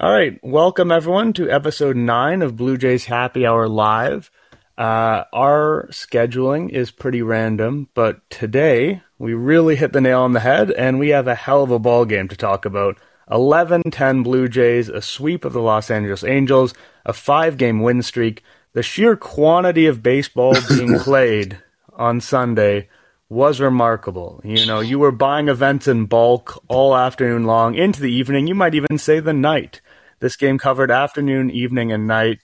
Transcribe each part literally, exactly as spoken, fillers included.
All right. Welcome, everyone, to episode nine of Blue Jays Happy Hour Live. Uh, our scheduling is pretty random, but today we really hit the nail on the head, and we have a hell of a ball game to talk about. eleven ten Blue Jays, a sweep of the Los Angeles Angels, a five-game win streak. The sheer quantity of baseball being played on Sunday was remarkable. You know, you were buying events in bulk all afternoon long, into the evening, you might even say the night. This game covered afternoon, evening, and night.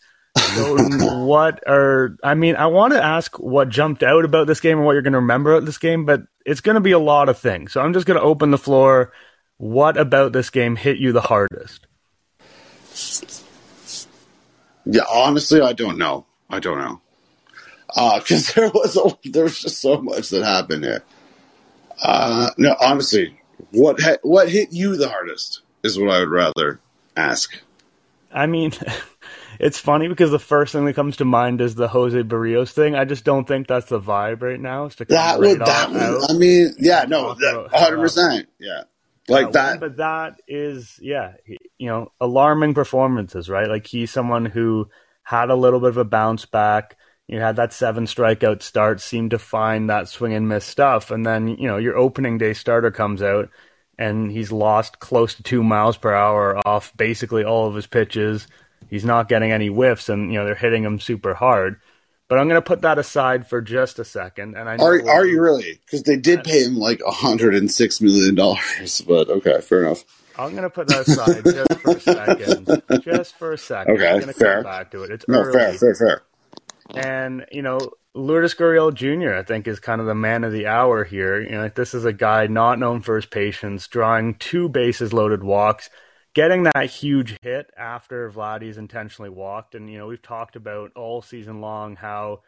So what are, I mean, I want to ask what jumped out about this game and what you're going to remember about this game, but it's going to be a lot of things. So I'm just going to open the floor. What about this game hit you the hardest? Yeah, honestly, I don't know. I don't know. Uh, cause there was, a, there was just so much that happened here. Uh, no, honestly, what, ha- what hit you the hardest is what I would rather ask. I mean, it's funny because the first thing that comes to mind is the José Berríos thing. I just don't think that's the vibe right now. Is to that would, that would, I mean, yeah, no, that, one hundred percent. Yeah. Like that, that. But that is, yeah, you know, alarming performances, right? Like he's someone who had a little bit of a bounce back. You had that seven strikeout start, seemed to find that swing and miss stuff. And then, you know, your opening day starter comes out and he's lost close to two miles per hour off basically all of his pitches. He's not getting any whiffs and, you know, they're hitting him super hard. But I'm going to put that aside for just a second. And I know are are you really? Because they did pay him like one hundred six million dollars. But okay, fair enough. I'm going to put that aside just for a second. Just for a second. Okay, I'm going to come back to it. It's no, early. Fair, fair, fair. And, you know, Lourdes Gurriel Junior, I think, is kind of the man of the hour here. You know, like, this is a guy not known for his patience, drawing two bases loaded walks, getting that huge hit after Vladdy's intentionally walked. And, you know, we've talked about all season long how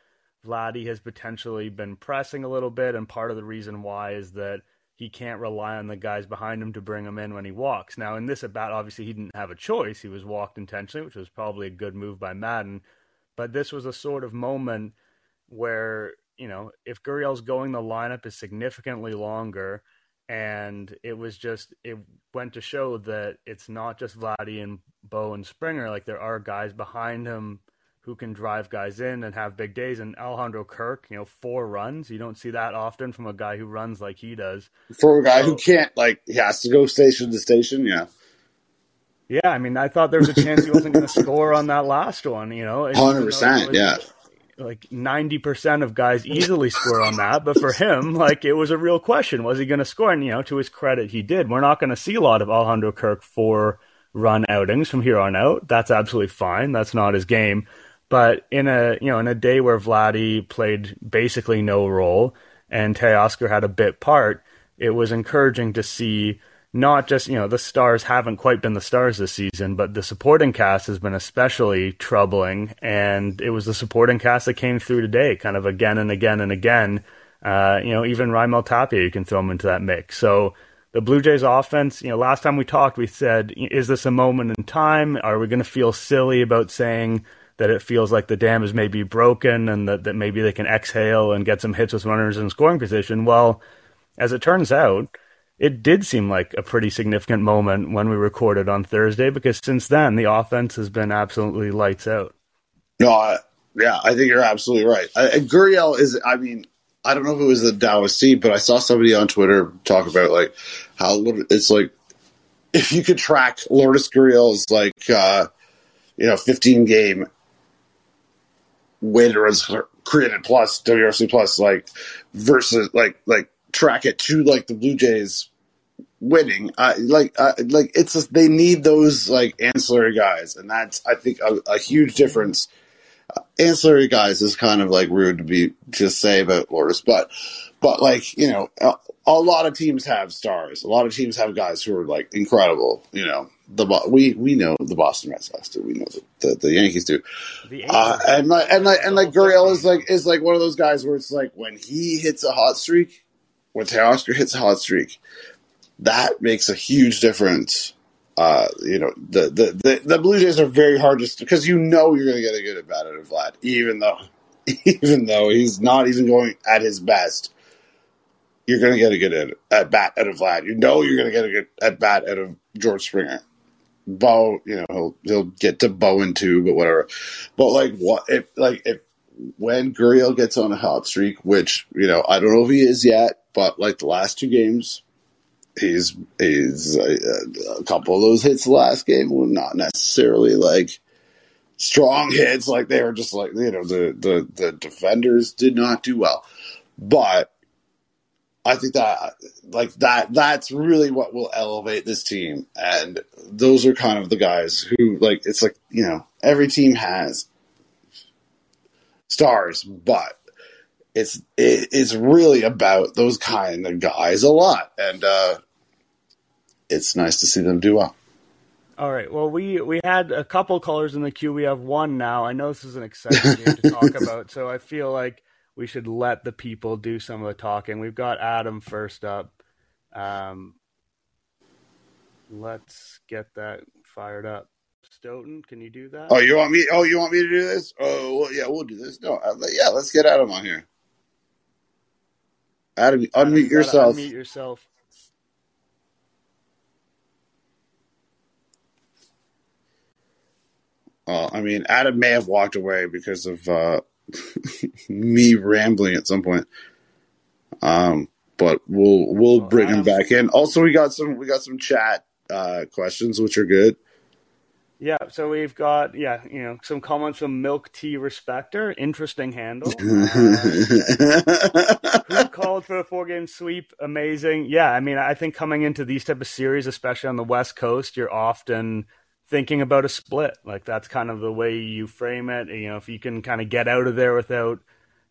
Vladdy has potentially been pressing a little bit. And part of the reason why is that he can't rely on the guys behind him to bring him in when he walks. Now, in this at bat, obviously, he didn't have a choice. He was walked intentionally, which was probably a good move by Madden. But this was a sort of moment where, you know, if Gurriel's going, the lineup is significantly longer. And it was just, it went to show that it's not just Vladdy and Bo and Springer. Like, there are guys behind him who can drive guys in and have big days. And Alejandro Kirk, you know, four runs. You don't see that often from a guy who runs like he does. For a guy so, who can't, like, he has to go station to station, yeah. Yeah, I mean, I thought there was a chance he wasn't going to score on that last one, you know. one hundred percent, was, yeah. Like, ninety percent of guys easily score on that, but for him, like, it was a real question. Was he going to score? And, you know, to his credit, he did. We're not going to see a lot of Alejandro Kirk four-run outings from here on out. That's absolutely fine. That's not his game. But in a, you know, in a day where Vladdy played basically no role and Teoscar had a bit part, it was encouraging to see not just, you know, the stars haven't quite been the stars this season, but the supporting cast has been especially troubling. And it was the supporting cast that came through today, kind of again and again and again. Uh, you know, even Raimel Tapia, you can throw him into that mix. So the Blue Jays offense, you know, last time we talked, we said, is this a moment in time? Are we going to feel silly about saying that it feels like the dam is maybe broken and that, that maybe they can exhale and get some hits with runners in scoring position? Well, as it turns out, it did seem like a pretty significant moment when we recorded on Thursday, because since then the offense has been absolutely lights out. No, I, yeah, I think you're absolutely right. I, and Gurriel is, I mean, I don't know if it was the Dallas team, but I saw somebody on Twitter talk about like how it's like if you could track Lourdes Gurriel's like uh, you know fifteen game weighted runs created plus W R C plus like versus like like track it to like the Blue Jays winning, uh, like uh, like it's just, they need those like ancillary guys, and that's I think a, a huge difference. Uh, ancillary guys is kind of like rude to be to say about Lourdes, but but like you know, a, a lot of teams have stars. A lot of teams have guys who are like incredible. You know, the we we know the Boston Red Sox do, we know the, the, the Yankees do, the uh, and like and like and like Gurriel is like is like one of those guys where it's like when he hits a hot streak. When Teoscar hits a hot streak, that makes a huge difference. Uh, you know, the, the, the, the Blue Jays are very hard to because you know you're going to get a good at bat out of Vlad, even though even though he's not even going at his best. You're going to get a good at, at bat out of Vlad. You know you're going to get a good at bat out of George Springer. Bo, you know, he'll, he'll get to Bowen too, but whatever. But like, what if, like, if when Gurriel gets on a hot streak, which, you know, I don't know if he is yet, but like the last two games, he's, he's uh, a couple of those hits the last game were not necessarily like strong hits. Like they were just like, you know, the, the, the defenders did not do well, but I think that like that that's really what will elevate this team. And those are kind of the guys who like, it's like, you know, every team has stars, but it's it, it's really about those kind of guys a lot. And uh, it's nice to see them do well. All right. Well, we, we had a couple callers in the queue. We have one now. I know this is an exciting game to talk about, so I feel like we should let the people do some of the talking. We've got Adam first up. Um, let's get that fired up. Stoughton, can you do that? Oh, you want me? Oh, you want me to do this? Oh, well, yeah, we'll do this. No, I, yeah, let's get Adam on here. Adam, Adam unmute yourself. Unmute yourself. Uh, I mean, Adam may have walked away because of. Uh, me rambling at some point, um, but we'll we'll bring him back in. Also, we got some we got some chat uh, questions, which are good. Yeah, so we've got yeah, you know, some comments from Milk Tea Respecter. Interesting handle. Uh, who called for a four game sweep? Amazing. Yeah, I mean, I think coming into these type of series, especially on the West Coast, you're often thinking about a split. Like that's kind of the way you frame it. You know, if you can kind of get out of there without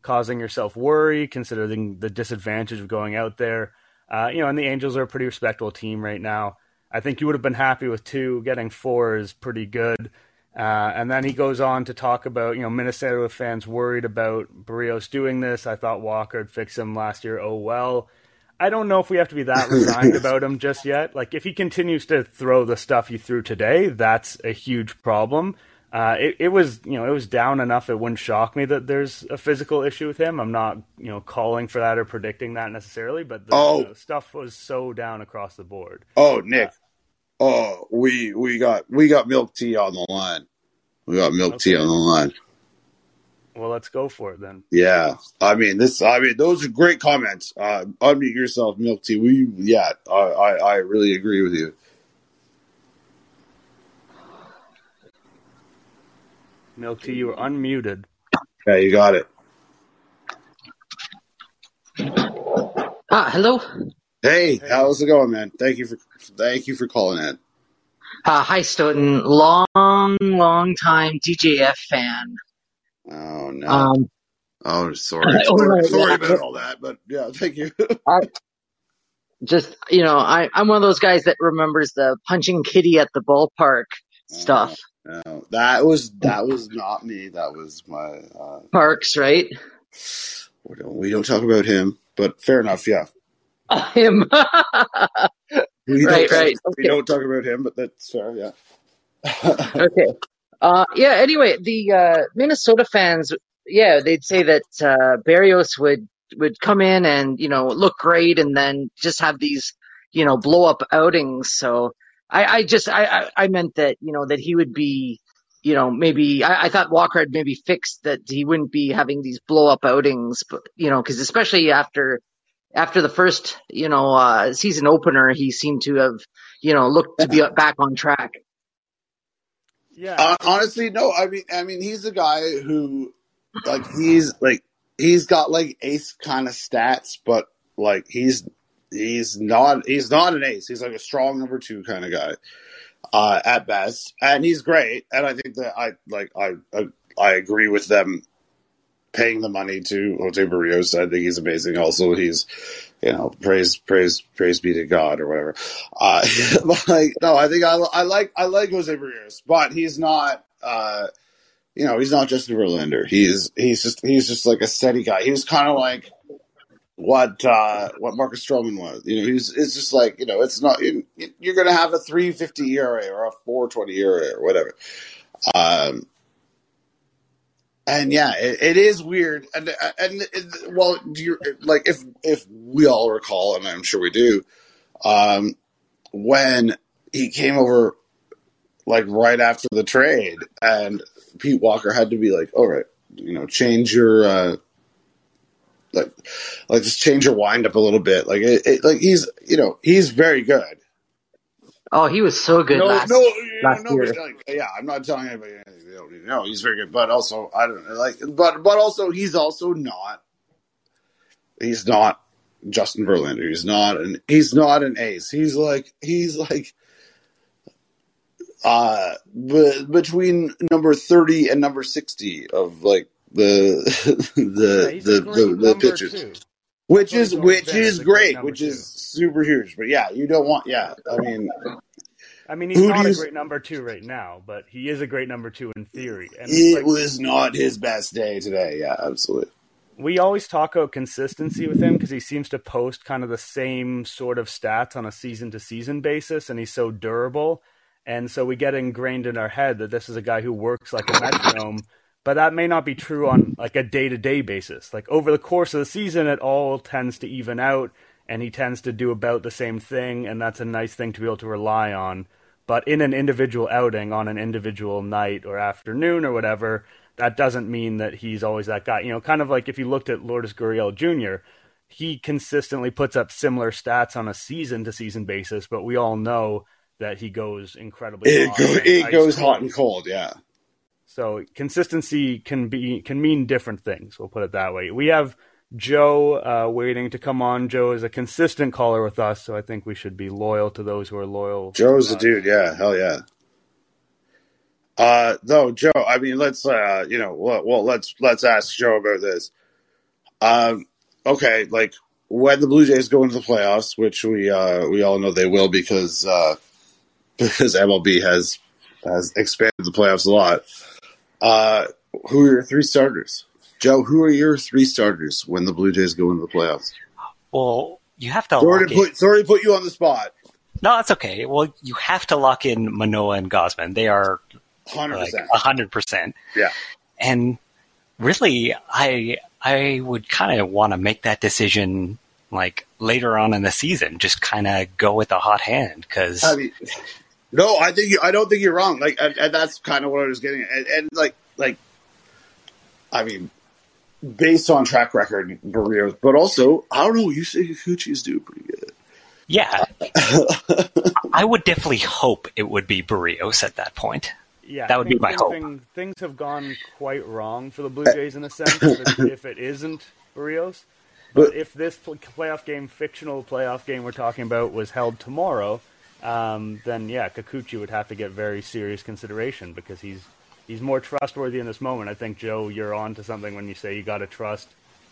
causing yourself worry, considering the disadvantage of going out there, uh, you know, and the Angels are a pretty respectable team right now. I think you would have been happy with two. Getting four is pretty good. Uh, and then he goes on to talk about, you know, Minnesota fans worried about Berríos doing this. I thought Walker would fix him last year. Oh, well, I don't know if we have to be that resigned about him just yet. Like, if he continues to throw the stuff he threw today, that's a huge problem. Uh, it, it was, you know, it was down enough. It wouldn't shock me that there's a physical issue with him. I'm not, you know, calling for that or predicting that necessarily, but the oh. you know, stuff was so down across the board. Oh, Nick. Uh, oh, we, we got, we got Milk Tea on the line. We got Milk okay. Tea on the line. Well, let's go for it then. Yeah, I mean this. I mean those are great comments. Uh, unmute yourself, Milk Tea. We, yeah, I, I, I really agree with you. Milk Tea, you were unmuted. Yeah, you got it. Ah, hello. Hey, hey, how's it going, man? Thank you for, thank you for calling in. Uh, hi, Stoughton. Long, long time D J F fan. Oh, no. Um, oh, sorry. Uh, sorry, sorry yeah, about but, all that, but yeah, thank you. I, just, you know, I, I'm one of those guys that remembers the punching kitty at the ballpark oh, stuff. No, that was that was not me. That was my... Uh, Parks, right? We don't, we don't talk about him, but fair enough, yeah. Uh, him. we right, right. Talk, okay. We don't talk about him, but that's fair, yeah. Okay. Uh, yeah, anyway, the uh, Minnesota fans, yeah, they'd say that uh, Berríos would, would come in and, you know, look great and then just have these, you know, blow-up outings. So I, I just I, – I, I meant that, you know, that he would be, you know, maybe – I thought Walker had maybe fixed that he wouldn't be having these blow-up outings, but, you know, because especially after – after the first, you know, uh, season opener, he seemed to have, you know, looked to be back on track. Yeah. Uh, honestly, no. I mean, I mean, he's a guy who, like, he's like, he's got like ace kind of stats, but like, he's he's not he's not an ace. He's like a strong number two kind of guy, uh, at best, and he's great. And I think that I like I I, I agree with them paying the money to José Berríos. I think he's amazing. Also, he's, you know, praise praise praise be to God or whatever. Uh, but like no, I think I, I like I like José Berríos, but he's not uh, you know he's not Justin Verlander. He's he's just he's just like a steady guy. He was kind of like what uh, what Marcus Stroman was. You know, he's it's just like you know it's not you, you're going to have a three fifty E R A or a four twenty E R A or whatever. Um, And yeah, it, it is weird. And and, and well, do you, like if if we all recall, and I'm sure we do, um, when he came over like right after the trade, and Pete Walker had to be like, all right, you know, change your uh, like, like just change your wind up a little bit. Like, it, it, like he's, you know, he's very good. Oh, he was so good. No, last, no, last no, year. Like, yeah, I'm not telling anybody anything. They don't even know. He's very good, but also I don't know, like, but but also he's also not. He's not Justin Verlander. He's not an. He's not an ace. He's like he's like. Uh, b- between number thirty and number sixty of like the the yeah, the, the, the pitchers, which is which is great, which two. is super huge. But yeah, you don't want. Yeah, I mean, I mean, he's not a great number two right now, but he is a great number two in theory. And it like, was not his best day today. Yeah, absolutely. We always talk about consistency with him because he seems to post kind of the same sort of stats on a season-to-season basis, and he's so durable. And so we get ingrained in our head that this is a guy who works like a metronome, but that may not be true on like a day-to-day basis. Like over the course of the season, it all tends to even out, and he tends to do about the same thing, and that's a nice thing to be able to rely on. But in an individual outing, on an individual night or afternoon or whatever, that doesn't mean that he's always that guy. You know, kind of like if you looked at Lourdes Gurriel Junior, he consistently puts up similar stats on a season-to-season basis, but we all know that he goes incredibly it hot. Go, it goes cold. hot and cold, yeah. So consistency can be can mean different things, we'll put it that way. We have Joe uh, waiting to come on. Joe is a consistent caller with us, so I think we should be loyal to those who are loyal. Joe's a dude, yeah, hell yeah. Uh, no, Joe. I mean, let's uh, you know, well, well, let's let's ask Joe about this. Um, okay, like when the Blue Jays go into the playoffs, which we uh, we all know they will because uh, because M L B has has expanded the playoffs a lot. Uh, who are your three starters, Joe? Who are your three starters when the Blue Jays go into the playoffs? Well, you have to. Sorry, to put, sorry to put you on the spot. No, that's okay. Well, you have to lock in Manoah and Gausman. They are. one hundred percent. Yeah. And really, I I would kind of want to make that decision like later on in the season. Just kind of go with the hot hand because. I mean, no, I think you, I don't think you're wrong. Like, and, and that's kind of what I was getting at. And, and like, like, I mean, based on track record, Berríos, but also I don't know. You say Kikuchi's do pretty good. Yeah, I would definitely hope it would be Berríos at that point. Yeah, that would be my hope. Thing, things have gone quite wrong for the Blue Jays in a sense, if it, if it isn't Berríos. But if this playoff game, fictional playoff game we're talking about, was held tomorrow, um, then yeah, Kikuchi would have to get very serious consideration because he's he's more trustworthy in this moment. I think, Joe, you're on to something when you say you got to trust,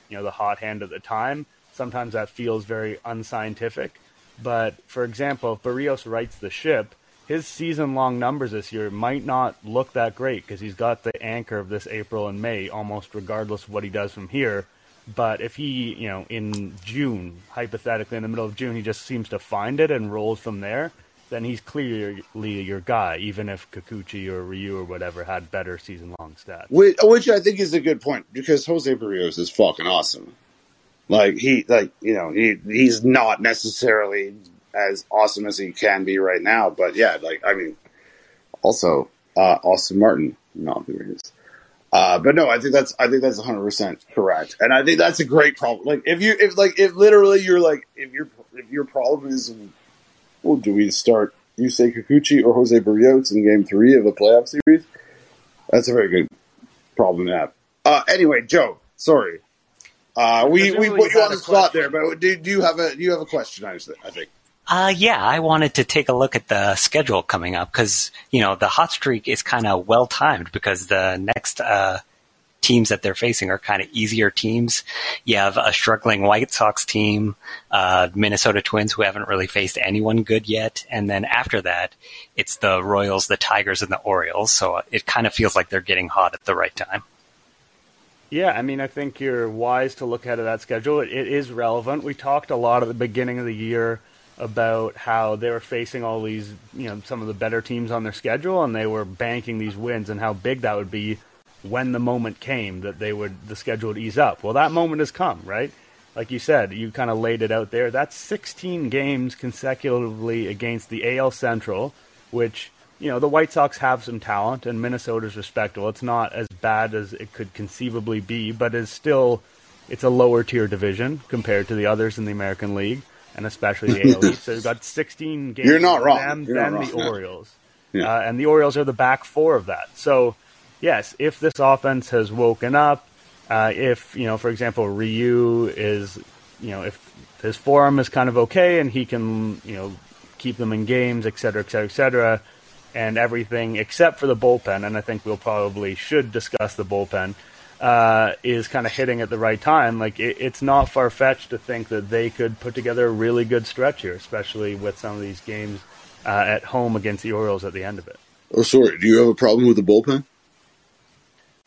you know, the hot hand at the time. Sometimes that feels very unscientific. But for example, if Berríos rights the ship, his season-long numbers this year might not look that great because he's got the anchor of this April and May almost regardless of what he does from here. But if he, you know, in June, hypothetically in the middle of June, he just seems to find it and rolls from there, then he's clearly your guy, even if Kikuchi or Ryu or whatever had better season-long stats. Which I think is a good point because Jose Berríos is fucking awesome. Like, he, like, you know, he he's not necessarily as awesome as he can be right now. But yeah, like, I mean, also, uh, Austin Martin, not the greatest. Uh, but no, I think that's, I think that's one hundred percent correct. And I think that's a great problem. Like, if you, if like, if literally you're like, if your, if your problem is, well, do we start Yusei Kikuchi or Jose Berríos in game three of a playoff series? That's a very good problem to have. Uh, anyway, Joe, sorry. Uh, we, we put you on the spot there, but do, do you have a, do you have a question? I think. Uh, yeah, I wanted to take a look at the schedule coming up because, you know, the hot streak is kind of well-timed because the next uh, teams that they're facing are kind of easier teams. You have a struggling White Sox team, uh, Minnesota Twins, who haven't really faced anyone good yet. And then after that, it's the Royals, the Tigers, and the Orioles. So it kind of feels like they're getting hot at the right time. Yeah, I mean, I think you're wise to look ahead at that schedule. It, it is relevant. We talked a lot at the beginning of the year about how they were facing all these, you know, some of the better teams on their schedule, and they were banking these wins and how big that would be when the moment came that they would, the schedule would ease up. Well, that moment has come, right? Like you said, you kind of laid it out there. That's sixteen games consecutively against the A L Central, which you know, the White Sox have some talent, and Minnesota's respectable. It's not as bad as it could conceivably be, but it's still, it's a lower-tier division compared to the others in the American League, and especially the A L East. So you've got sixteen games. You're not wrong. Them, You're then not wrong. The Orioles. Yeah. Uh, and the Orioles are the back four of that. So, yes, if this offense has woken up, uh, if, you know, for example, Ryu is, you know, if his forearm is kind of okay and he can, you know, keep them in games, et cetera, et cetera, et cetera, and everything except for the bullpen, and I think we'll probably should discuss the bullpen, uh, is kind of hitting at the right time. Like, it, it's not far-fetched to think that they could put together a really good stretch here, especially with some of these games uh, at home against the Orioles at the end of it. Oh, sorry. Do you have a problem with the bullpen?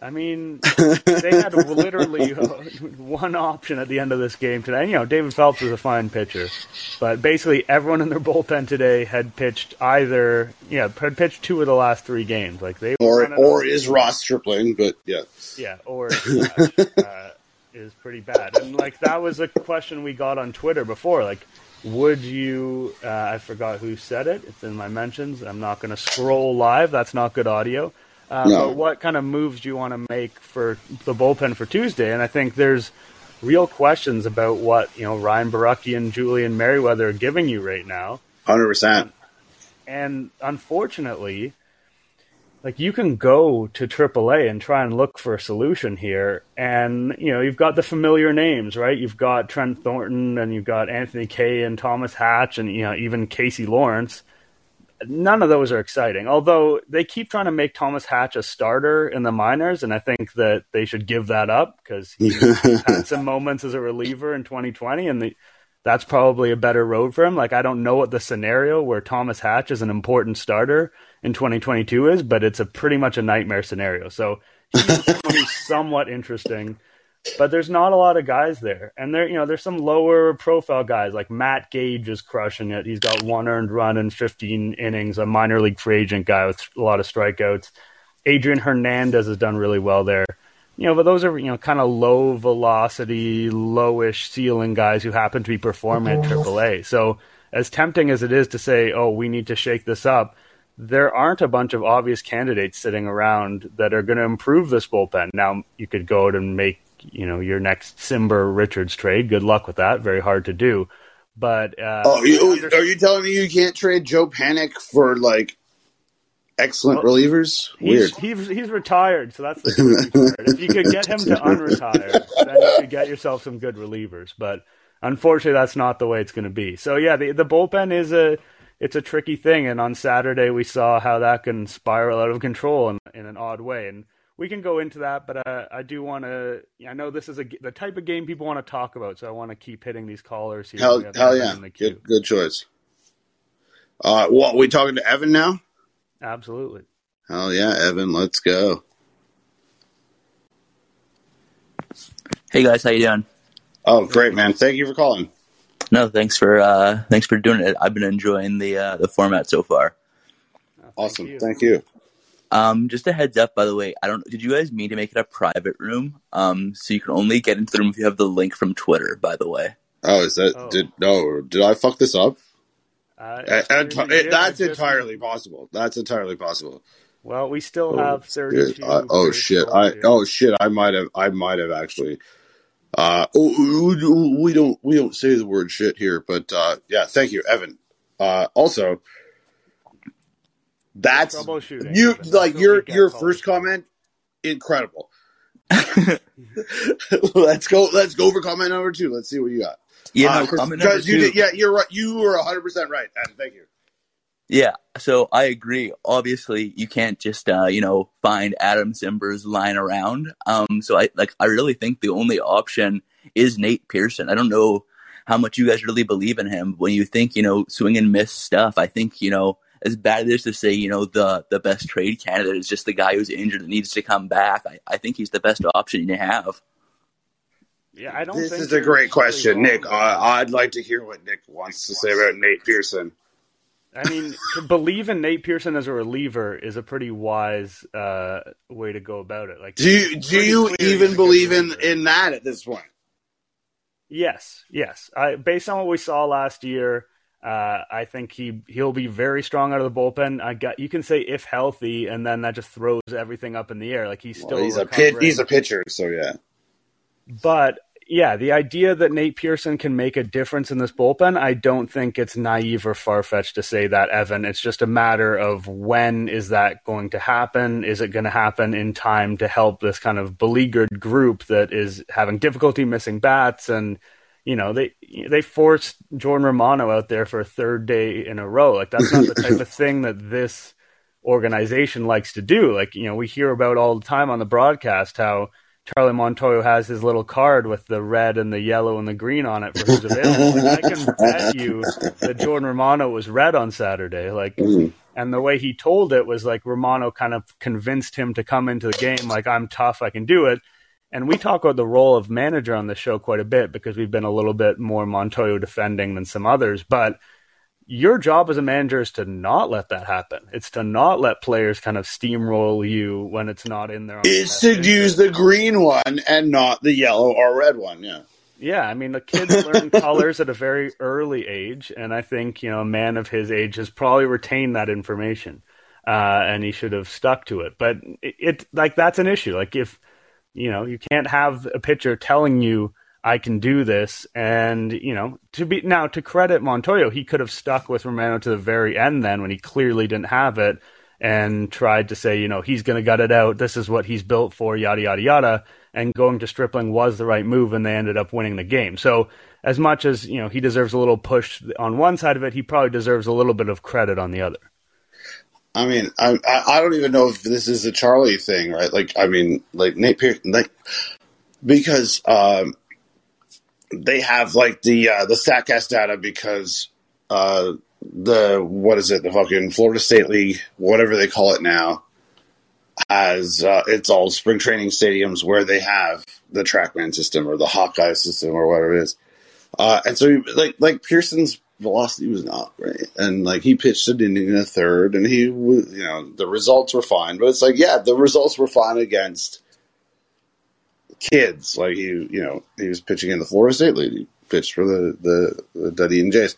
I mean, they had literally one option at the end of this game today. And, you know, David Phelps is a fine pitcher, but basically everyone in their bullpen today had pitched either, yeah, had pitched two of the last three games. Like they or or is game. Ross Stripling, but yeah, yeah, or uh, is pretty bad. And like that was a question we got on Twitter before. Like, would you? Uh, I forgot who said it. It's in my mentions. I'm not going to scroll live. That's not good audio. Uh, no. But what kind of moves do you want to make for the bullpen for Tuesday? And I think there's real questions about what, you know, Ryan Barucki and Julian Merriweather are giving you right now. one hundred percent. And, and unfortunately, like, you can go to triple A and try and look for a solution here. And, you know, you've got the familiar names, right? You've got Trent Thornton and you've got Anthony Kaye and Thomas Hatch and, you know, even Casey Lawrence. None of those are exciting, although they keep trying to make Thomas Hatch a starter in the minors, and I think that they should give that up because he had some moments as a reliever in twenty twenty, and the, that's probably a better road for him. Like, I don't know what the scenario where Thomas Hatch is an important starter in twenty twenty-two is, but it's a pretty much a nightmare scenario. So he's somewhat interesting, but there's not a lot of guys there. And there, you know, there's some lower profile guys like Matt Gage is crushing it. He's got one earned run in fifteen innings, a minor league free agent guy with a lot of strikeouts. Adrian Hernandez has done really well there. You know, but those are, you know, kind of low velocity, lowish ceiling guys who happen to be performing at triple A. So as tempting as it is to say, oh, we need to shake this up, there aren't a bunch of obvious candidates sitting around that are going to improve this bullpen. Now you could go out and make, you know, your next Simber Richards trade. Good luck with that. Very hard to do. But uh, oh, you, are you telling me you can't trade Joe Panik for like excellent well, relievers? Weird. He's, he's he's retired, so that's the if you could get him to unretire, then you could get yourself some good relievers. But unfortunately, that's not the way it's going to be. So yeah, the the bullpen is a it's a tricky thing, and on Saturday we saw how that can spiral out of control in, in an odd way. And we can go into that, but uh, I do want to. I know this is a, the type of game people want to talk about, so I want to keep hitting these callers here. Hell, hell yeah, good, good choice. Uh, what, we talking to Evan now? Absolutely. Hell yeah, Evan, let's go. Hey guys, how you doing? Oh, great, man! Thank you for calling. No, thanks for uh, thanks for doing it. I've been enjoying the uh, the format so far. Oh, awesome, thank you. Thank you. Um, just a heads up, by the way, I don't, did you guys mean to make it a private room? Um, so you can only get into the room if you have the link from Twitter, by the way. Oh, is that, oh. did, no, did I fuck this up? Uh, I, I, it, that's just, entirely possible. That's entirely possible. Well, we still have thirty-two. Oh, I, oh shit. I, oh shit. I might have, I might have actually, uh, oh, we don't, we don't say the word shit here, but, uh, yeah, thank you, Evan. Uh, also, That's you like your your first comment, incredible. let's go. Let's go for comment number two. Let's see what you got. Yeah, uh, no, comment number you two. Did, yeah, you're right. You were one hundred percent right. Adam, thank you. Yeah, so I agree. Obviously, you can't just uh, you know find Adam Simber's line around. Um, so I like I really think the only option is Nate Pearson. I don't know how much you guys really believe in him. When you think you know swing and miss stuff, I think you know. As bad as it is to say, you know, the, the best trade candidate is just the guy who's injured and needs to come back. I, I think he's the best option you have. Yeah, I don't. This think is a great question, wrong. Nick. Uh, I'd like to hear what Nick wants to say about Nate Pearson. I mean, to believe in Nate Pearson as a reliever is a pretty wise uh, way to go about it. Like, do you, do you even believe in, in that at this point? Yes, yes. I, based on what we saw last year. Uh, I think he, he'll be very strong out of the bullpen. I got, you can say if healthy, and then that just throws everything up in the air. Like he's well, still he's a pit, he's a pitcher, so yeah. But yeah, the idea that Nate Pearson can make a difference in this bullpen, I don't think it's naive or far-fetched to say that, Evan. It's just a matter of when is that going to happen? Is it going to happen in time to help this kind of beleaguered group that is having difficulty missing bats? And you know, they they forced Jordan Romano out there for a third day in a row. Like, that's not the type of thing that this organization likes to do. Like, you know, we hear about all the time on the broadcast how Charlie Montoyo has his little card with the red and the yellow and the green on it for who's available. Like, I can bet you that Jordan Romano was red on Saturday. Like, mm. and the way he told it was like Romano kind of convinced him to come into the game. Like, I'm tough, I can do it. And we talk about the role of manager on the show quite a bit because we've been a little bit more Montoyo defending than some others. But your job as a manager is to not let that happen. It's to not let players kind of steamroll you when it's not in their own. It's to use the green one and not the yellow or red one, yeah. Yeah, I mean, the kids learn colors at a very early age, and I think, you know, a man of his age has probably retained that information, uh, and he should have stuck to it. But it, it like, that's an issue. Like, if... You know, you can't have a pitcher telling you, I can do this. And, you know, to be now to credit Montoyo, he could have stuck with Romano to the very end then when he clearly didn't have it and tried to say, you know, he's going to gut it out. This is what he's built for, yada, yada, yada. And going to Stripling was the right move, and they ended up winning the game. So as much as, you know, he deserves a little push on one side of it, he probably deserves a little bit of credit on the other. I mean, I I don't even know if this is a Charlie thing, right? Like, I mean, like Nate Pearson, like because um, they have like the uh, the Statcast data because uh, the what is it, the fucking Florida State League, whatever they call it now, has uh, it's all spring training stadiums where they have the TrackMan system or the Hawkeye system or whatever it is, uh, and so like like Pearson's velocity was not right, and like he pitched it in a third, and he was, you know, the results were fine, but it's like, yeah, the results were fine against kids. Like, he, you know, he was pitching in the Florida State League, he pitched for the the, the Dudley and Jays,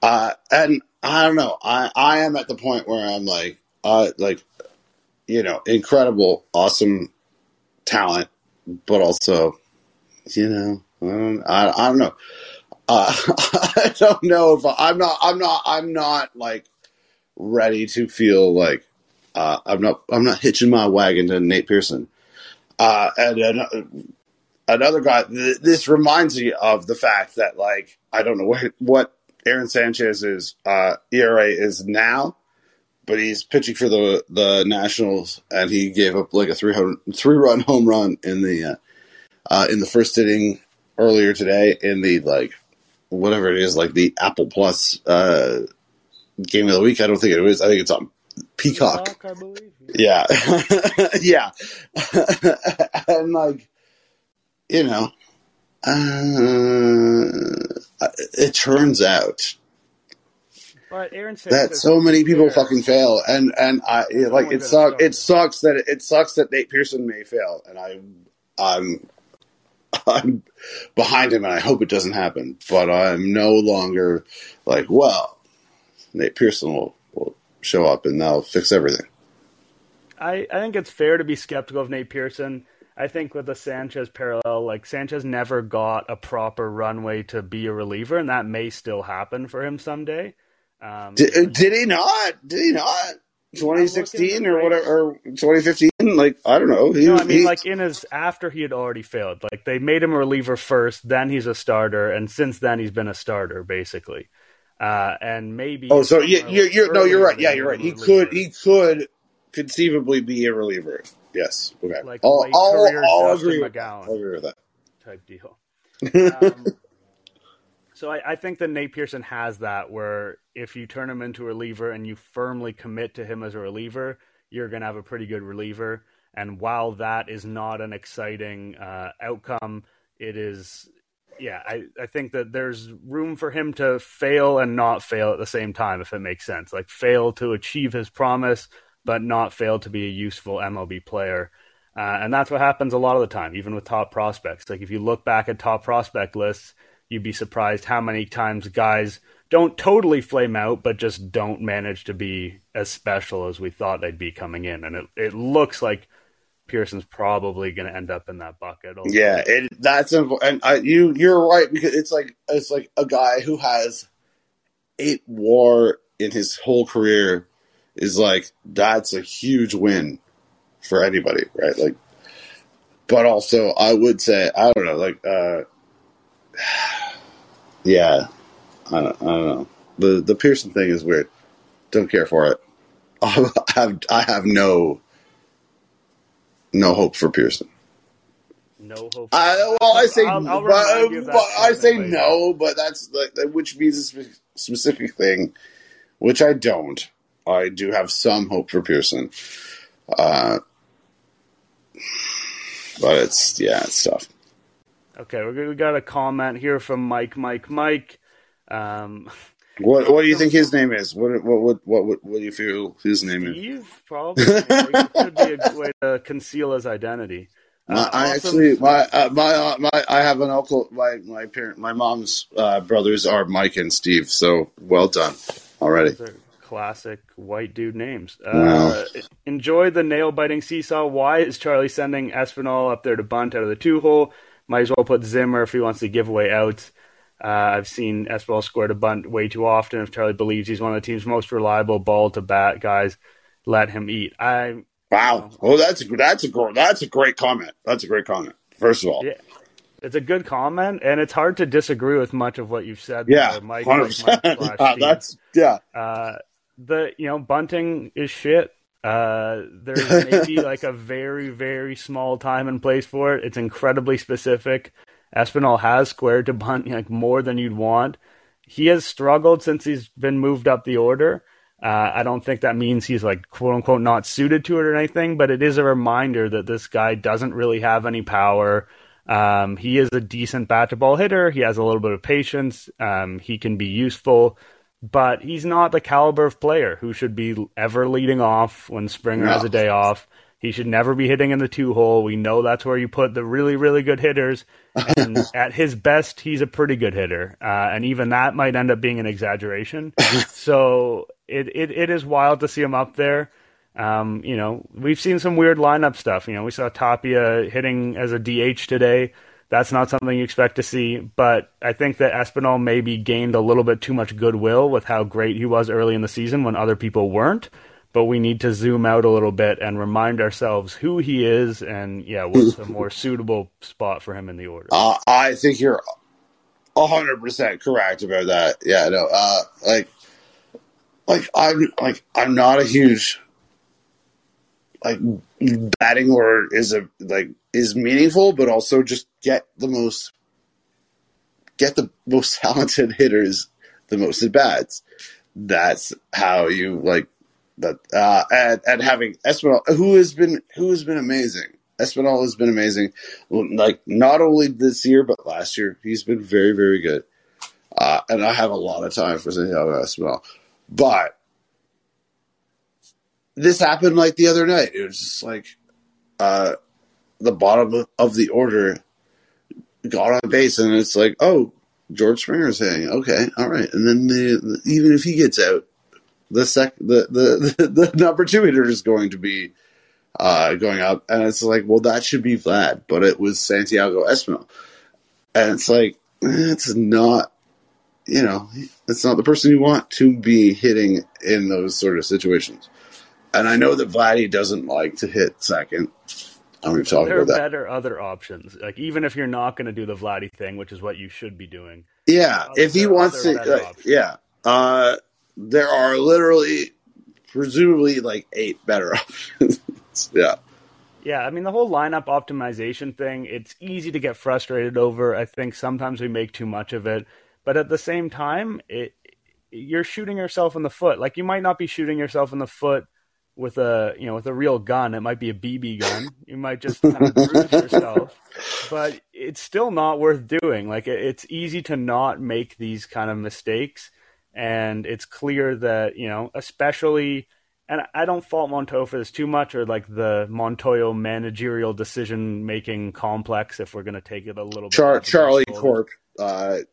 uh, and I don't know. I I am at the point where I'm like, uh, like, you know, incredible, awesome talent, but also, you know, I don't, I, I don't know. Uh, I don't know if I, I'm not, I'm not, I'm not like ready to feel like, uh, I'm not, I'm not hitching my wagon to Nate Pearson. Uh, and, and another guy, th- this reminds me of the fact that, like, I don't know what, what Aaron Sanchez's, uh, E R A is now, but he's pitching for the, the Nationals, and he gave up like a three hundred, three run home run in the, uh, uh, in the first inning earlier today in the, like, whatever it is, like the Apple Plus uh, game of the week. I don't think it is. I think it's on Peacock. Peacock, I believe. Yeah. Yeah. And like, you know, uh, it turns out but Aaron that so many people there. fucking fail. And, and I, it, like, it, suck, it sucks that it, it sucks that Nate Pearson may fail. And I, I'm, I'm behind him, and I hope it doesn't happen. But I'm no longer like, well, Nate Pearson will, will show up and they'll fix everything. I, I think it's fair to be skeptical of Nate Pearson. I think with the Sanchez parallel, like, Sanchez never got a proper runway to be a reliever, and that may still happen for him someday. Um, did, did he not? Did he not? twenty sixteen or whatever, or twenty fifteen, like, I don't know. He, no, I mean, he... like, in his, after he had already failed, like, they made him a reliever first, then he's a starter, and since then he's been a starter, basically. Uh, and maybe. Oh, so yeah, you're, you're no, you're right. Yeah, you're right. He could, he could conceivably be a reliever. Yes. Okay. Like, I'll, I'll, I'll, agree with, I'll agree with that type deal. Um, So I, I think that Nate Pearson has that, where if you turn him into a reliever and you firmly commit to him as a reliever, you're going to have a pretty good reliever. And while that is not an exciting uh, outcome, it is, yeah, I, I think that there's room for him to fail and not fail at the same time, if it makes sense. Like, fail to achieve his promise, but not fail to be a useful M L B player. Uh, and that's what happens a lot of the time, even with top prospects. Like, if you look back at top prospect lists, you'd be surprised how many times guys don't totally flame out, but just don't manage to be as special as we thought they'd be coming in. And it, it looks like Pearson's probably going to end up in that bucket. Ultimately. Yeah, it, that's and I, you you're right, because it's like it's like a guy who has eight W A R in his whole career is like, that's a huge win for anybody, right? Like, but also I would say I don't know, like, uh, yeah, I don't, I don't know. The the Pearson thing is weird. Don't care for it. I have I have no. No hope for Pearson. No hope. For I, well, I say, I'll, I'll but, but I say no, but that's like, which means a spe- specific thing, which I don't. I do have some hope for Pearson, uh, but it's yeah, it's tough. Okay, we we got a comment here from Mike. Mike. Mike. Um, what What do you think his name is? What What What What What, what do you feel his name is? You've probably could be a way to conceal his identity. Uh, my, I also, actually, my uh, my uh, my I have an uncle. My my parent, my mom's uh, brothers are Mike and Steve. So well done already. Those are classic white dude names. Uh, wow. Enjoy the nail biting seesaw. Why is Charlie sending Espinal up there to bunt out of the two hole? Might as well put Zimmer if he wants to give away outs. Uh, I've seen Espinal square to bunt way too often. If Charlie believes he's one of the team's most reliable ball to bat guys, let him eat. I wow. Oh, that's a, that's a great that's a great comment. That's a great comment. First of all, yeah, it's a good comment, and it's hard to disagree with much of what you've said. Yeah, Mike, one hundred percent. Mike, yeah, that's yeah. Uh, the you know bunting is shit. Uh, there's maybe like a very very small time and place for it. It's incredibly specific. Espinal has squared to bunt like more than you'd want. He has struggled since he's been moved up the order. Uh, I don't think that means he's like quote unquote not suited to it or anything, but it is a reminder that this guy doesn't really have any power. Um, he is a decent bat to ball hitter. He has a little bit of patience. Um, he can be useful, but he's not the caliber of player who should be ever leading off when Springer no. has a day off. He should never be hitting in the two hole. We know that's where you put the really, really good hitters. And at his best, he's a pretty good hitter. Uh, and even that might end up being an exaggeration. So it, it, it is wild to see him up there. Um, you know, we've seen some weird lineup stuff. You know, we saw Tapia hitting as a D H today. That's not something you expect to see. But I think that Espinal maybe gained a little bit too much goodwill with how great he was early in the season when other people weren't. But we need to zoom out a little bit and remind ourselves who he is and, yeah, what's a more suitable spot for him in the order. Uh, I think you're one hundred percent correct about that. Yeah, no, uh, like, like I'm like I'm not a huge like batting order is a like is meaningful, but also just get the most get the most talented hitters the most at bats. That's how you like. That uh, and, and having Espinal, who has been who has been amazing. Espinal has been amazing, like not only this year but last year. He's been very, very good. Uh, and I have a lot of time for Santiago Espinal, but this happened like the other night. It was just like uh, the bottom of the order got on base, and it's like, oh, George Springer's hitting. Okay, all right, and then the, even if he gets out. The sec, the, the, the, the number two hitter is going to be uh, going up, and it's like, well, that should be Vlad, but it was Santiago Espinal, and it's like, it's not, you know, it's not the person you want to be hitting in those sort of situations. And I know that Vladdy doesn't like to hit second. I'm going to talk about that. There are better other options, like even if you're not going to do the Vladdy thing, which is what you should be doing. Yeah, if he wants to, like, yeah. Uh, There are literally, presumably, like eight better options. yeah. Yeah, I mean, the whole lineup optimization thing, it's easy to get frustrated over. I think sometimes we make too much of it. But at the same time, it, you're shooting yourself in the foot. Like, you might not be shooting yourself in the foot with a, you know, with a real gun. It might be a B B gun. You might just kind of bruise yourself. But it's still not worth doing. Like, it, it's easy to not make these kind of mistakes. And it's clear that, you know, especially, and I don't fault Montoyo for this too much, or like the Montoyo managerial decision making complex, if we're going to take it a little Char- bit. Charlie Corp. Uh,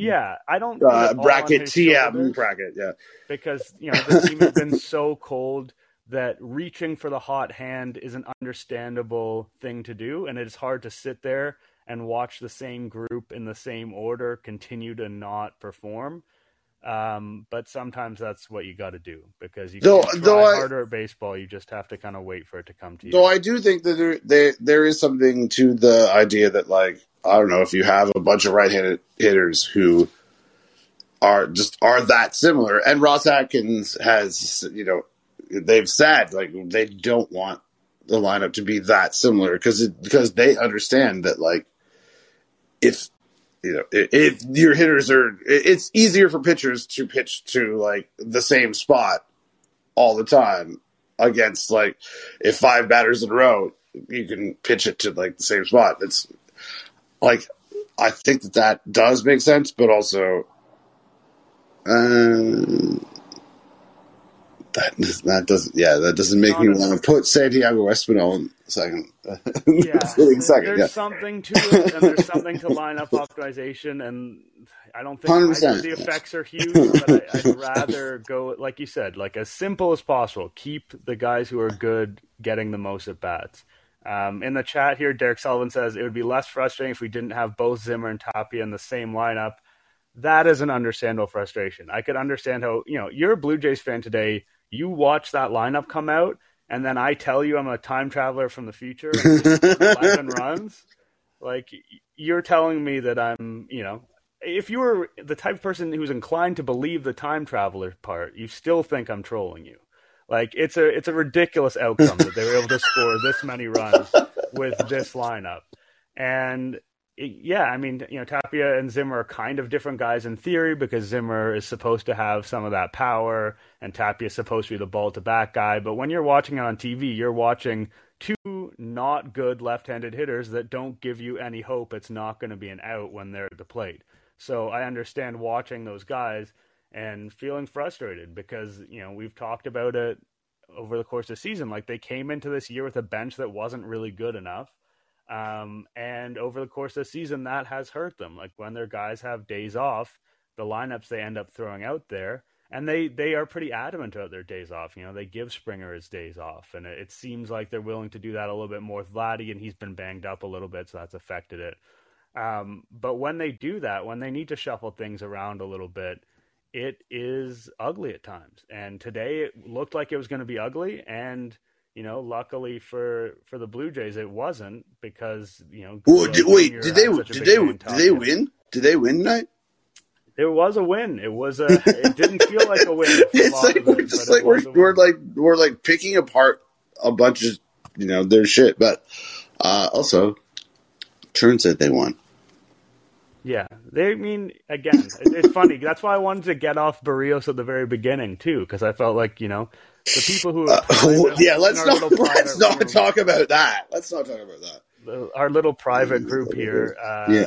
Yeah, I don't uh, bracket T yeah, bracket yeah because you know the team has been so cold that reaching for the hot hand is an understandable thing to do, and it's hard to sit there and watch the same group in the same order continue to not perform. Um, but sometimes that's what you got to do because you can't though, though I, harder at baseball. You just have to kind of wait for it to come to you. Though I do think that there, there there is something to the idea that, like, I don't know, if you have a bunch of right-handed hitters who are just are that similar, and Ross Atkins has, you know, they've said like they don't want the lineup to be that similar because because they understand that, like, if you know, if your hitters are, it's easier for pitchers to pitch to, like, the same spot all the time against, like, if five batters in a row, you can pitch it to, like, the same spot. It's like, I think that that does make sense, but also, um, that that doesn't, yeah, that doesn't make Honestly. me want to put Santiago Espinal in second. Yeah, second, there's yeah. something to it, and there's something to lineup optimization, and I don't think I, the effects are huge, but I, I'd rather go, like you said, like as simple as possible. Keep the guys who are good getting the most at bats. Um, in the chat here, Derek Sullivan says it would be less frustrating if we didn't have both Zimmer and Tapia in the same lineup. That is an understandable frustration. I could understand how, you know, you're a Blue Jays fan today. You watch that lineup come out, and then I tell you I'm a time traveler from the future and eleven runs. Like, you're telling me that I'm, you know, if you were the type of person who's inclined to believe the time traveler part, you still think I'm trolling you. Like, it's a it's a ridiculous outcome that they were able to score this many runs with this lineup. And it, yeah, I mean, you know, Tapia and Zimmer are kind of different guys in theory because Zimmer is supposed to have some of that power and Tapia is supposed to be the ball-to-bat guy. But when you're watching it on T V, you're watching two not good left-handed hitters that don't give you any hope it's not going to be an out when they're at the plate. So I understand watching those guys and feeling frustrated because, you know, we've talked about it over the course of the season. Like, they came into this year with a bench that wasn't really good enough. Um, and over the course of the season, that has hurt them. Like, when their guys have days off, the lineups they end up throwing out there, and they, they are pretty adamant about their days off. You know, they give Springer his days off, and it, it seems like they're willing to do that a little bit more with Vladdy, and he's been banged up a little bit, so that's affected it. Um, but when they do that, when they need to shuffle things around a little bit, it is ugly at times. And today it looked like it was going to be ugly. And, you know, luckily for, for the Blue Jays, it wasn't because, you know, Whoa, did, wait, did they, did they, did they win? Did they win tonight? It was a win. It was a, it didn't feel like a win. It's like, we're just like, we're, we're like, we're like picking apart a bunch of, you know, their shit. But, uh, also Turn said they won. Yeah, they I mean, again, it's funny. That's why I wanted to get off Berríos at the very beginning, too, because I felt like, you know, the people who are uh, yeah, let's not, let's not talk about that. Let's not talk about that. The, our little private group here, uh, yeah.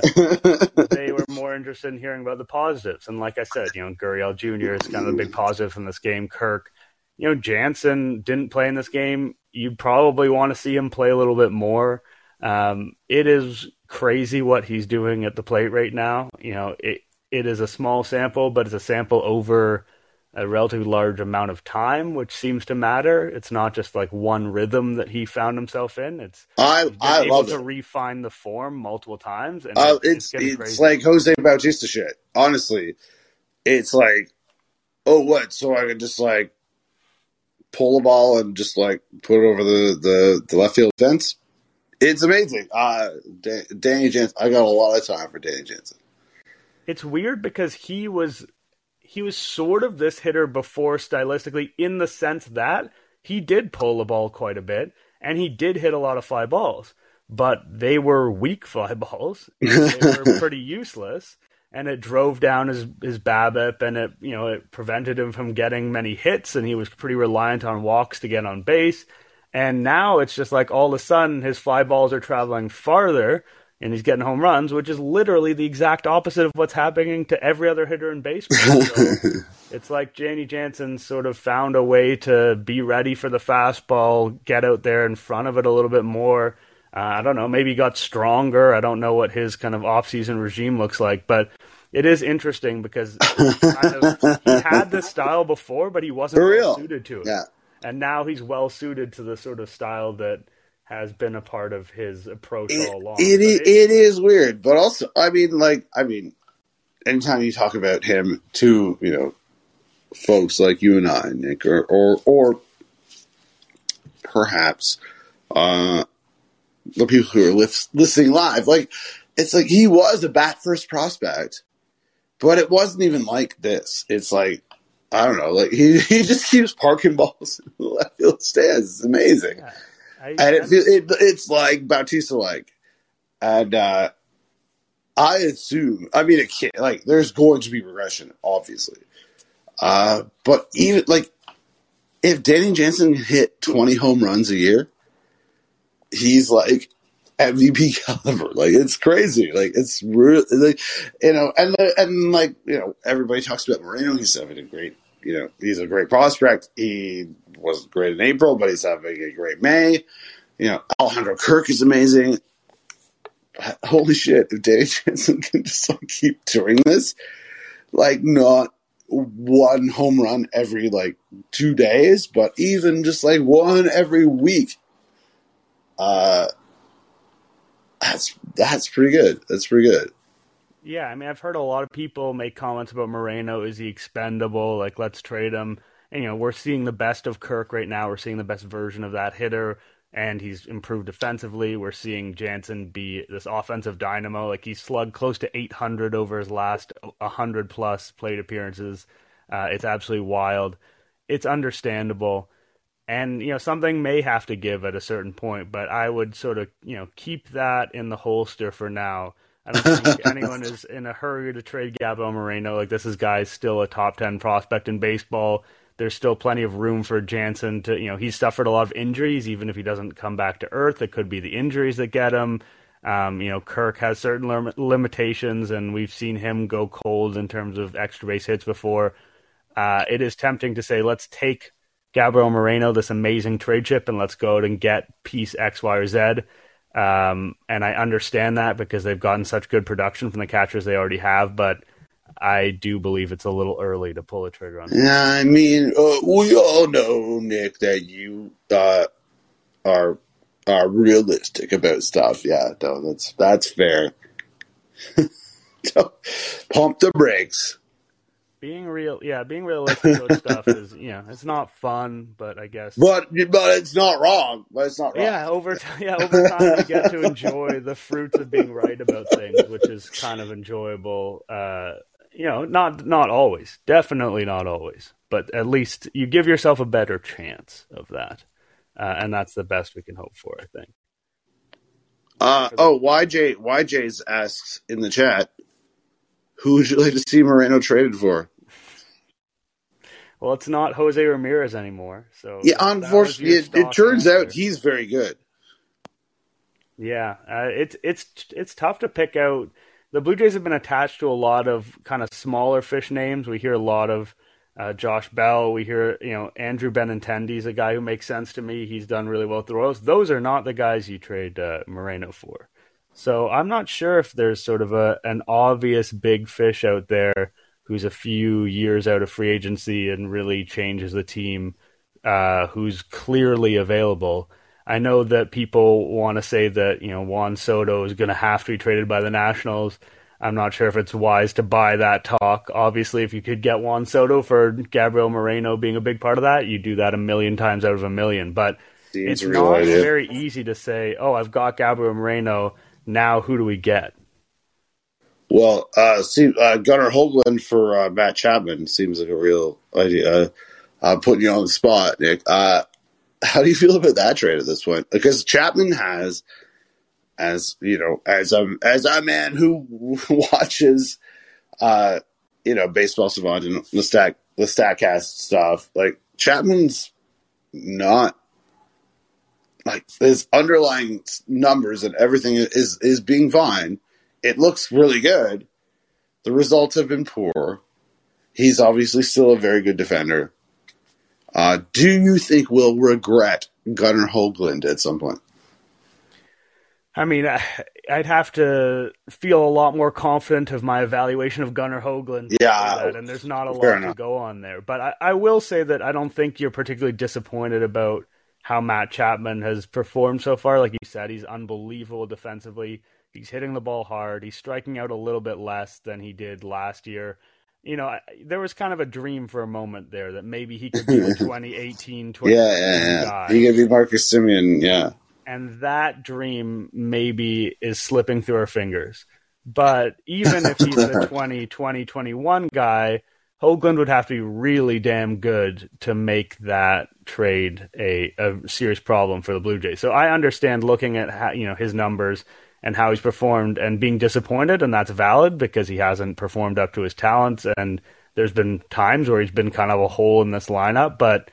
They were more interested in hearing about the positives. And like I said, you know, Gurriel Junior is kind of the big positive from this game. Kirk, you know, Jansen didn't play in this game. You probably want to see him play a little bit more. Um, it is crazy what he's doing at the plate right now. You know, it it is a small sample, but it's a sample over a relatively large amount of time, which seems to matter. It's not just like one rhythm that he found himself in. It's I I able love to it. refine the form multiple times. And uh, it's it's, it's like Jose Bautista shit. Honestly, it's like, oh, what? So I could just like pull a ball and just like put it over the the, the left field fence. It's amazing. Uh, Dan- Danny Jansen. I got a lot of time for Danny Jansen. It's weird because he was he was sort of this hitter before stylistically, in the sense that he did pull the ball quite a bit and he did hit a lot of fly balls, but they were weak fly balls. They were pretty useless, and it drove down his his BABIP, and it you know it prevented him from getting many hits, and he was pretty reliant on walks to get on base. And now it's just like all of a sudden his fly balls are traveling farther and he's getting home runs, which is literally the exact opposite of what's happening to every other hitter in baseball. So it's like Danny Jansen sort of found a way to be ready for the fastball, get out there in front of it a little bit more. Uh, I don't know, maybe he got stronger. I don't know what his kind of offseason regime looks like, but It is interesting because kind of, he had this style before, but he wasn't For real. well suited to it. Yeah. And now he's well suited to the sort of style that has been a part of his approach it, all along. It, it, it is weird, but also, I mean, like, I mean, anytime you talk about him to, you know, folks like you and I, Nick, or or, or perhaps uh, the people who are li- listening live, like, it's like he was a bat first prospect. But it wasn't even like this. It's like, I don't know, like he, he just keeps parking balls in the left field stands. It's amazing. Yeah, I, and it, it, it's like Bautista-like. And uh, I assume, I mean, it can't, like there's going to be regression, obviously. Uh, but even, like, if Danny Jansen hit twenty home runs a year, he's like M V P caliber. Like, it's crazy. Like, it's really, like, you know, and, and like, you know, everybody talks about Moreno. He's having a great, you know, he's a great prospect. He wasn't great in April, but he's having a great May. You know, Alejandro Kirk is amazing. Holy shit. If Danny Jansen can just like keep doing this, like not one home run every like two days, but even just like one every week. Uh, That's that's pretty good. That's pretty good. Yeah, I mean, I've heard a lot of people make comments about Moreno. Is he expendable? Like, let's trade him. And, you know, we're seeing the best of Kirk right now. We're seeing the best version of that hitter, and he's improved defensively. We're seeing Jansen be this offensive dynamo. Like, he slugged close to eight hundred over his last one hundred plus plate appearances. Uh, it's absolutely wild. It's understandable. And, you know, something may have to give at a certain point, but I would sort of, you know, keep that in the holster for now. I don't think anyone is in a hurry to trade Gabriel Moreno. Like, this is guy's still a top ten prospect in baseball. There's still plenty of room for Jansen to, you know, he's suffered a lot of injuries. Even if he doesn't come back to earth, it could be the injuries that get him. Um, you know, Kirk has certain lim- limitations, and we've seen him go cold in terms of extra base hits before. Uh, it is tempting to say, let's take Gabriel Moreno, this amazing trade chip, and let's go out and get piece X, Y, or Z. Um, and I understand that because they've gotten such good production from the catchers they already have, but I do believe it's a little early to pull a trigger on. Yeah, I mean, uh, we all know, Nick, that you uh, are are realistic about stuff. Yeah, no, that's that's fair. Pump the brakes. Being real, yeah, being realistic about stuff is, you know, it's not fun, but I guess. But but it's not wrong. But it's not wrong. Yeah, over t- yeah, over time you get to enjoy the fruits of being right about things, which is kind of enjoyable. Uh, you know, not not always, definitely not always, but at least you give yourself a better chance of that, uh, and that's the best we can hope for, I think. Uh, oh, Y J Y J's asks in the chat, who would you like to see Moreno traded for? Well, it's not Jose Ramirez anymore. So yeah, unfortunately, it, it turns answer. out he's very good. Yeah, uh, it's it's it's tough to pick out. The Blue Jays have been attached to a lot of kind of smaller fish names. We hear a lot of uh, Josh Bell. We hear, you know, Andrew Benintendi's a guy who makes sense to me. He's done really well with the Royals. Those are not the guys you trade uh, Moreno for. So I'm not sure if there's sort of a an obvious big fish out there who's a few years out of free agency and really changes the team, uh, who's clearly available. I know that people want to say that, you know, Juan Soto is going to have to be traded by the Nationals. I'm not sure if it's wise to buy that talk. Obviously, if you could get Juan Soto for Gabriel Moreno being a big part of that, you do that a million times out of a million. But Seems it's not idea. very easy to say, oh, I've got Gabriel Moreno, now who do we get? Well, uh, see, uh, Gunnar Hoglund for uh, Matt Chapman seems like a real idea. I'm uh, putting you on the spot, Nick. Uh, how do you feel about that trade at this point? Because Chapman has, as you know, as a as a man who watches, uh, you know, Baseball Savant and the Stack the Statcast stuff, like Chapman's not. Like, his underlying numbers and everything is is being fine. It looks really good. The results have been poor. He's obviously still a very good defender. Uh, do you think we'll regret Gunnar Hoglund at some point? I mean, I, I'd have to feel a lot more confident of my evaluation of Gunnar Hoglund. Yeah. That, and there's not a lot enough. to go on there. But I, I will say that I don't think you're particularly disappointed about how Matt Chapman has performed so far. Like you said, he's unbelievable defensively. He's hitting the ball hard. He's striking out a little bit less than he did last year. You know, I, there was kind of a dream for a moment there that maybe he could be a twenty eighteen, twenty nineteen yeah, yeah, yeah. guy. He could be Marcus Semien, yeah. And that dream maybe is slipping through our fingers. But even if he's the twenty twenty, twenty-one guy, Hoglund would have to be really damn good to make that trade a, a serious problem for the Blue Jays. So I understand looking at how, you know, his numbers and how he's performed and being disappointed, and that's valid because he hasn't performed up to his talents. And there's been times where he's been kind of a hole in this lineup, but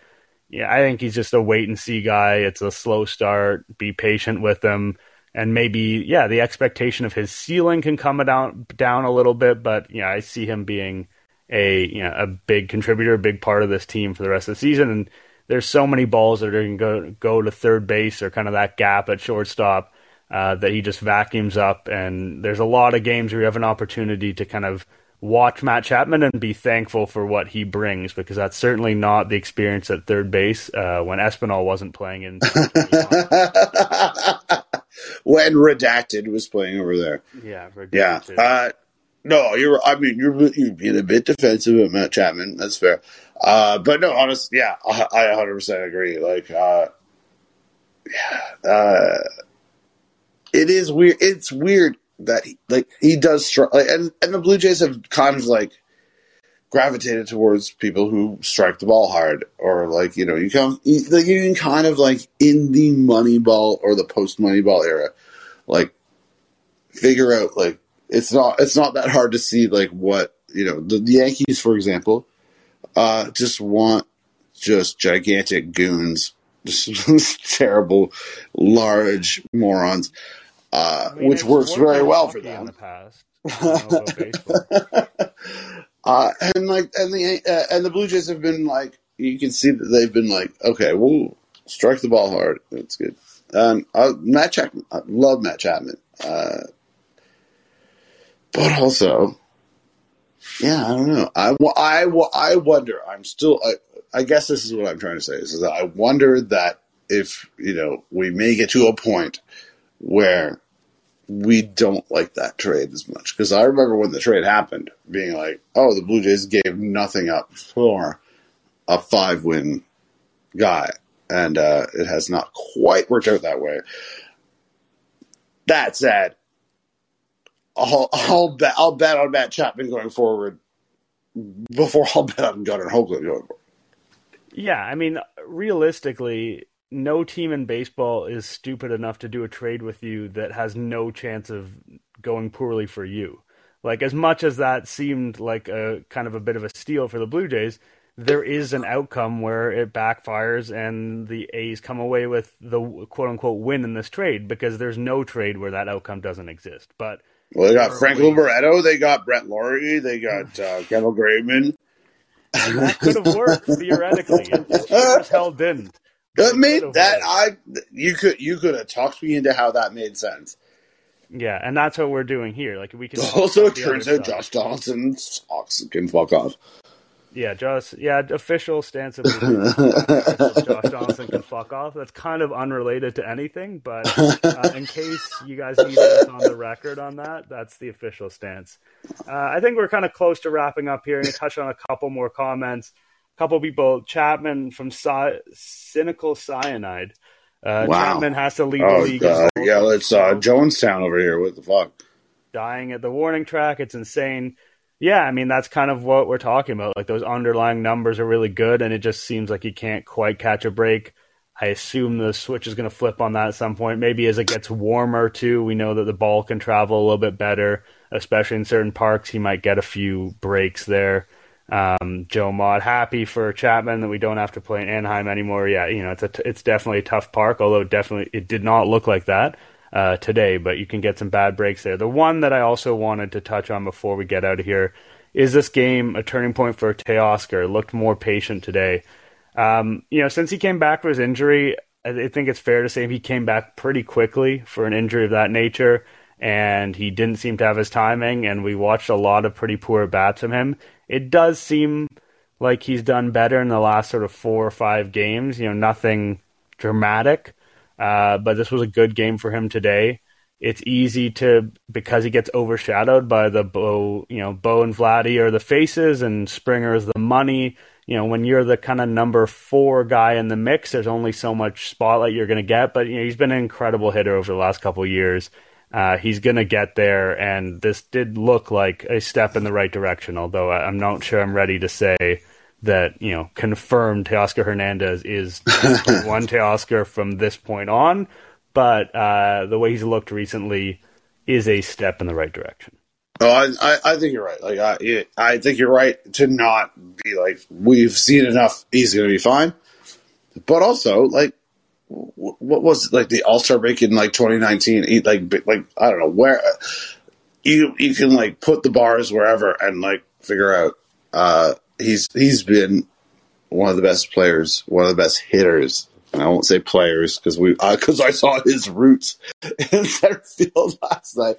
yeah, I think he's just a wait and see guy. It's a slow start. Be patient with him. And maybe, yeah, the expectation of his ceiling can come down, down a little bit, but yeah, I see him being a, you know, a big contributor, a big part of this team for the rest of the season. And there's so many balls that are going to go, go to third base or kind of that gap at shortstop uh, that he just vacuums up. And there's a lot of games where you have an opportunity to kind of watch Matt Chapman and be thankful for what he brings, because that's certainly not the experience at third base uh, when Espinal wasn't playing in when Redacted was playing over there. Yeah, Redacted. Yeah. Uh, no, you're. I mean, you're you're being a bit defensive at Matt Chapman. That's fair. Uh, but no, honestly, yeah, I, I one hundred percent agree. Like, uh, yeah, uh, it is weird. It's weird. That he, like he does strike, like, and and the Blue Jays have kind of like gravitated towards people who strike the ball hard, or like you know you come you, like you can kind of like in the money ball or the post money ball era, like figure out like it's not it's not that hard to see like what you know the, the Yankees, for example, uh, just want just gigantic goons, just terrible large morons. Uh, I mean, which works very well for them. In the past, uh, and like, and the uh, and the Blue Jays have been like, you can see that they've been like, okay, we'll strike the ball hard. That's good. Um, I, Matt Chapman, I love Matt Chapman, uh, but also, yeah, I don't know. I, I, I wonder. I'm still. I, I guess this is what I'm trying to say. Is that I wonder that if you know we may get to a point where we don't like that trade as much. Because I remember when the trade happened, being like, oh, the Blue Jays gave nothing up for a five-win guy. And uh, it has not quite worked out that way. That said, I'll, I'll, bet, I'll bet on Matt Chapman going forward before I'll bet on Gunnar Hoglund going forward. Yeah, I mean, realistically, no team in baseball is stupid enough to do a trade with you that has no chance of going poorly for you. Like, as much as that seemed like a kind of a bit of a steal for the Blue Jays, there is an outcome where it backfires and the A's come away with the quote-unquote win in this trade, because there's no trade where that outcome doesn't exist. But well, they got Franklin Barreto, they got Brett Laurie, they got uh, Kendall Graveman. And that could have worked theoretically. It, it sure as hell didn't. That made that I you could you could have talked me into how that made sense. Yeah, and that's what we're doing here. Like we can also it turns out Josh Donaldson sucks and can fuck off. Yeah, Josh. Yeah, official stance of Josh Donaldson can fuck off. That's kind of unrelated to anything, but uh, in case you guys need us on the record on that, that's the official stance. Uh, I think we're kind of close to wrapping up here, and we touch on a couple more comments. Couple people, Chapman from Cy- Cynical Cyanide. Uh, wow. Chapman has to leave oh, the league. Uh, yeah, it's uh, Jonestown over here. What the fuck? Dying at the warning track. It's insane. Yeah, I mean, that's kind of what we're talking about. Like, those underlying numbers are really good, and it just seems like you can't quite catch a break. I assume the switch is going to flip on that at some point. Maybe as it gets warmer, too, we know that the ball can travel a little bit better, especially in certain parks. He might get a few breaks there. Um, Joe Maude, happy for Chapman that we don't have to play in Anaheim anymore. Yeah, you know, it's a t- it's definitely a tough park, although it definitely it did not look like that uh, today, but you can get some bad breaks there. The one that I also wanted to touch on before we get out of here is this game, a turning point for Teoscar. Looked more patient today. Um, you know, since he came back from his injury, I think it's fair to say he came back pretty quickly for an injury of that nature, and he didn't seem to have his timing, and we watched a lot of pretty poor bats from him. It does seem like he's done better in the last sort of four or five games, you know, nothing dramatic, uh, but this was a good game for him today. It's easy to, because he gets overshadowed by the Bo, you know, Bo and Vladdy are the faces and Springer is the money. You know, when you're the kind of number four guy in the mix, there's only so much spotlight you're going to get. But, you know, he's been an incredible hitter over the last couple of years. Uh, he's going to get there. And this did look like a step in the right direction, although I'm not sure I'm ready to say that, you know, confirmed Teoscar Hernández is one Teoscar from this point on. But uh, the way he's looked recently is a step in the right direction. Oh, I, I think you're right. Like, I, it, I think you're right to not be like, we've seen enough. He's going to be fine. But also, like, what was like the All Star break in like twenty nineteen? Like, like I don't know where you you can like put the bars wherever and like figure out. Uh, he's he's been one of the best players, one of the best hitters. And I won't say players because we because uh, I saw his roots in center field last night,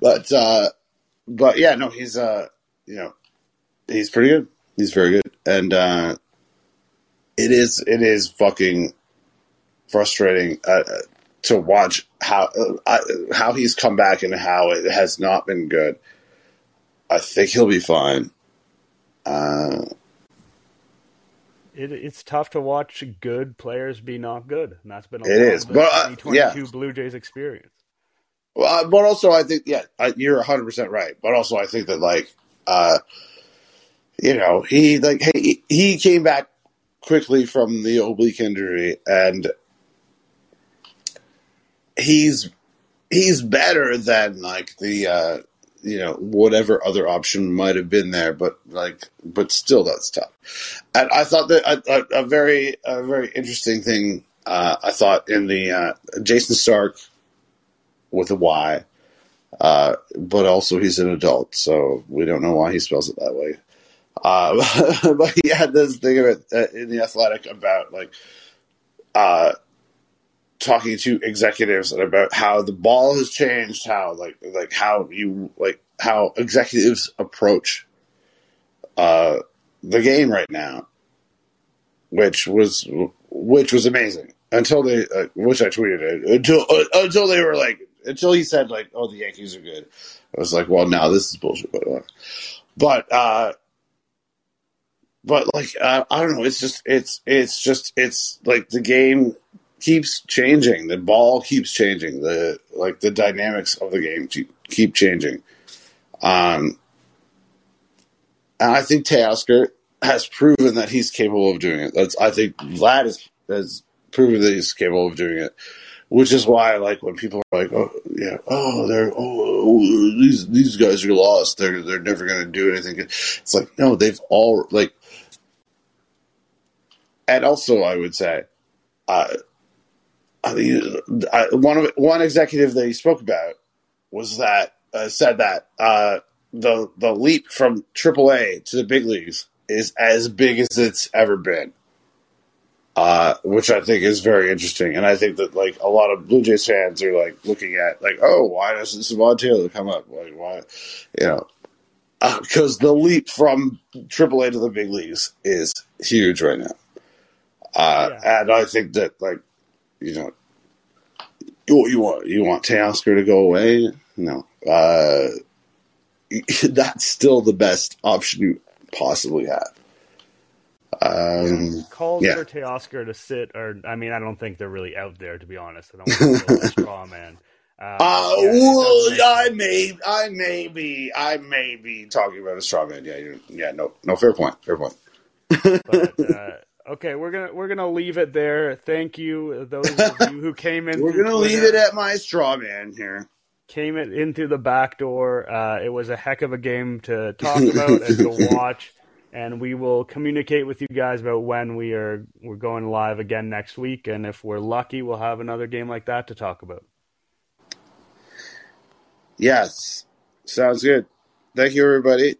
but. uh But yeah, no, he's uh, you know, he's pretty good. He's very good, and uh, it is it is fucking frustrating uh, to watch how uh, how he's come back and how it has not been good. I think he'll be fine. Uh, it it's tough to watch good players be not good, and that's been a it lot is. Of the but, uh, twenty twenty-two yeah. Blue Jays experience. Uh, but also, I think, yeah, you're one hundred percent right. But also, I think that, like, uh, you know, he like he, he came back quickly from the oblique injury, and he's he's better than like the uh, you know whatever other option might have been there. But like, but still, that's tough. And I thought that a, a, a very a very interesting thing. Uh, I thought in the uh, Jason Stark. With a Y, uh, but also he's an adult, so we don't know why he spells it that way. Uh, but he had this thing about, uh, in The Athletic about like uh, talking to executives and about how the ball has changed, how like like how you like how executives approach uh, the game right now, which was which was amazing until they, uh, which I tweeted it, until uh, until they were like. Until he said, like, oh, the Yankees are good. I was like, well, now this is bullshit. But, uh, but like, uh, I don't know. It's just, it's, it's just, it's like the game keeps changing. The ball keeps changing. The, like, the dynamics of the game keep changing. Um, and I think Teoscar has proven that he's capable of doing it. That's, I think Vlad has, has proven that he's capable of doing it. Which is why, like, when people are like, "Oh, yeah, oh, they're oh, these these guys are lost. They're they're never going to do anything." It's like, no, they've all like. And also, I would say, uh, I mean, I, one of one executive that he spoke about was that uh, said that uh, the the leap from triple A to the big leagues is as big as it's ever been. Uh, which I think is very interesting. And I think that, like, a lot of Blue Jays fans are, like, looking at, like, oh, why doesn't Saban Taylor come up? Like, why? You know, because uh, the leap from triple A to the big leagues is huge right now. Uh, yeah. And I think that, like, you know, you, you want you want Teoscar to go away? No. Uh, that's still the best option you possibly have. Um, calls yeah. for Teoscar to sit, or I mean, I don't think they're really out there, to be honest. I don't want to feel this straw man. Uh, uh, yeah, well, I may, I may be, I may be talking about a straw man. Yeah, you're, yeah, no, no, fair point, fair point. But, uh, okay, we're gonna we're gonna leave it there. Thank you, those of you who came in. We're gonna Twitter, leave it at my straw man here. Came it in through the back door. Uh, it was a heck of a game to talk about and to watch. And we will communicate with you guys about when we are we're going live again next week. And if we're lucky, we'll have another game like that to talk about. Yes. Sounds good. Thank you, everybody.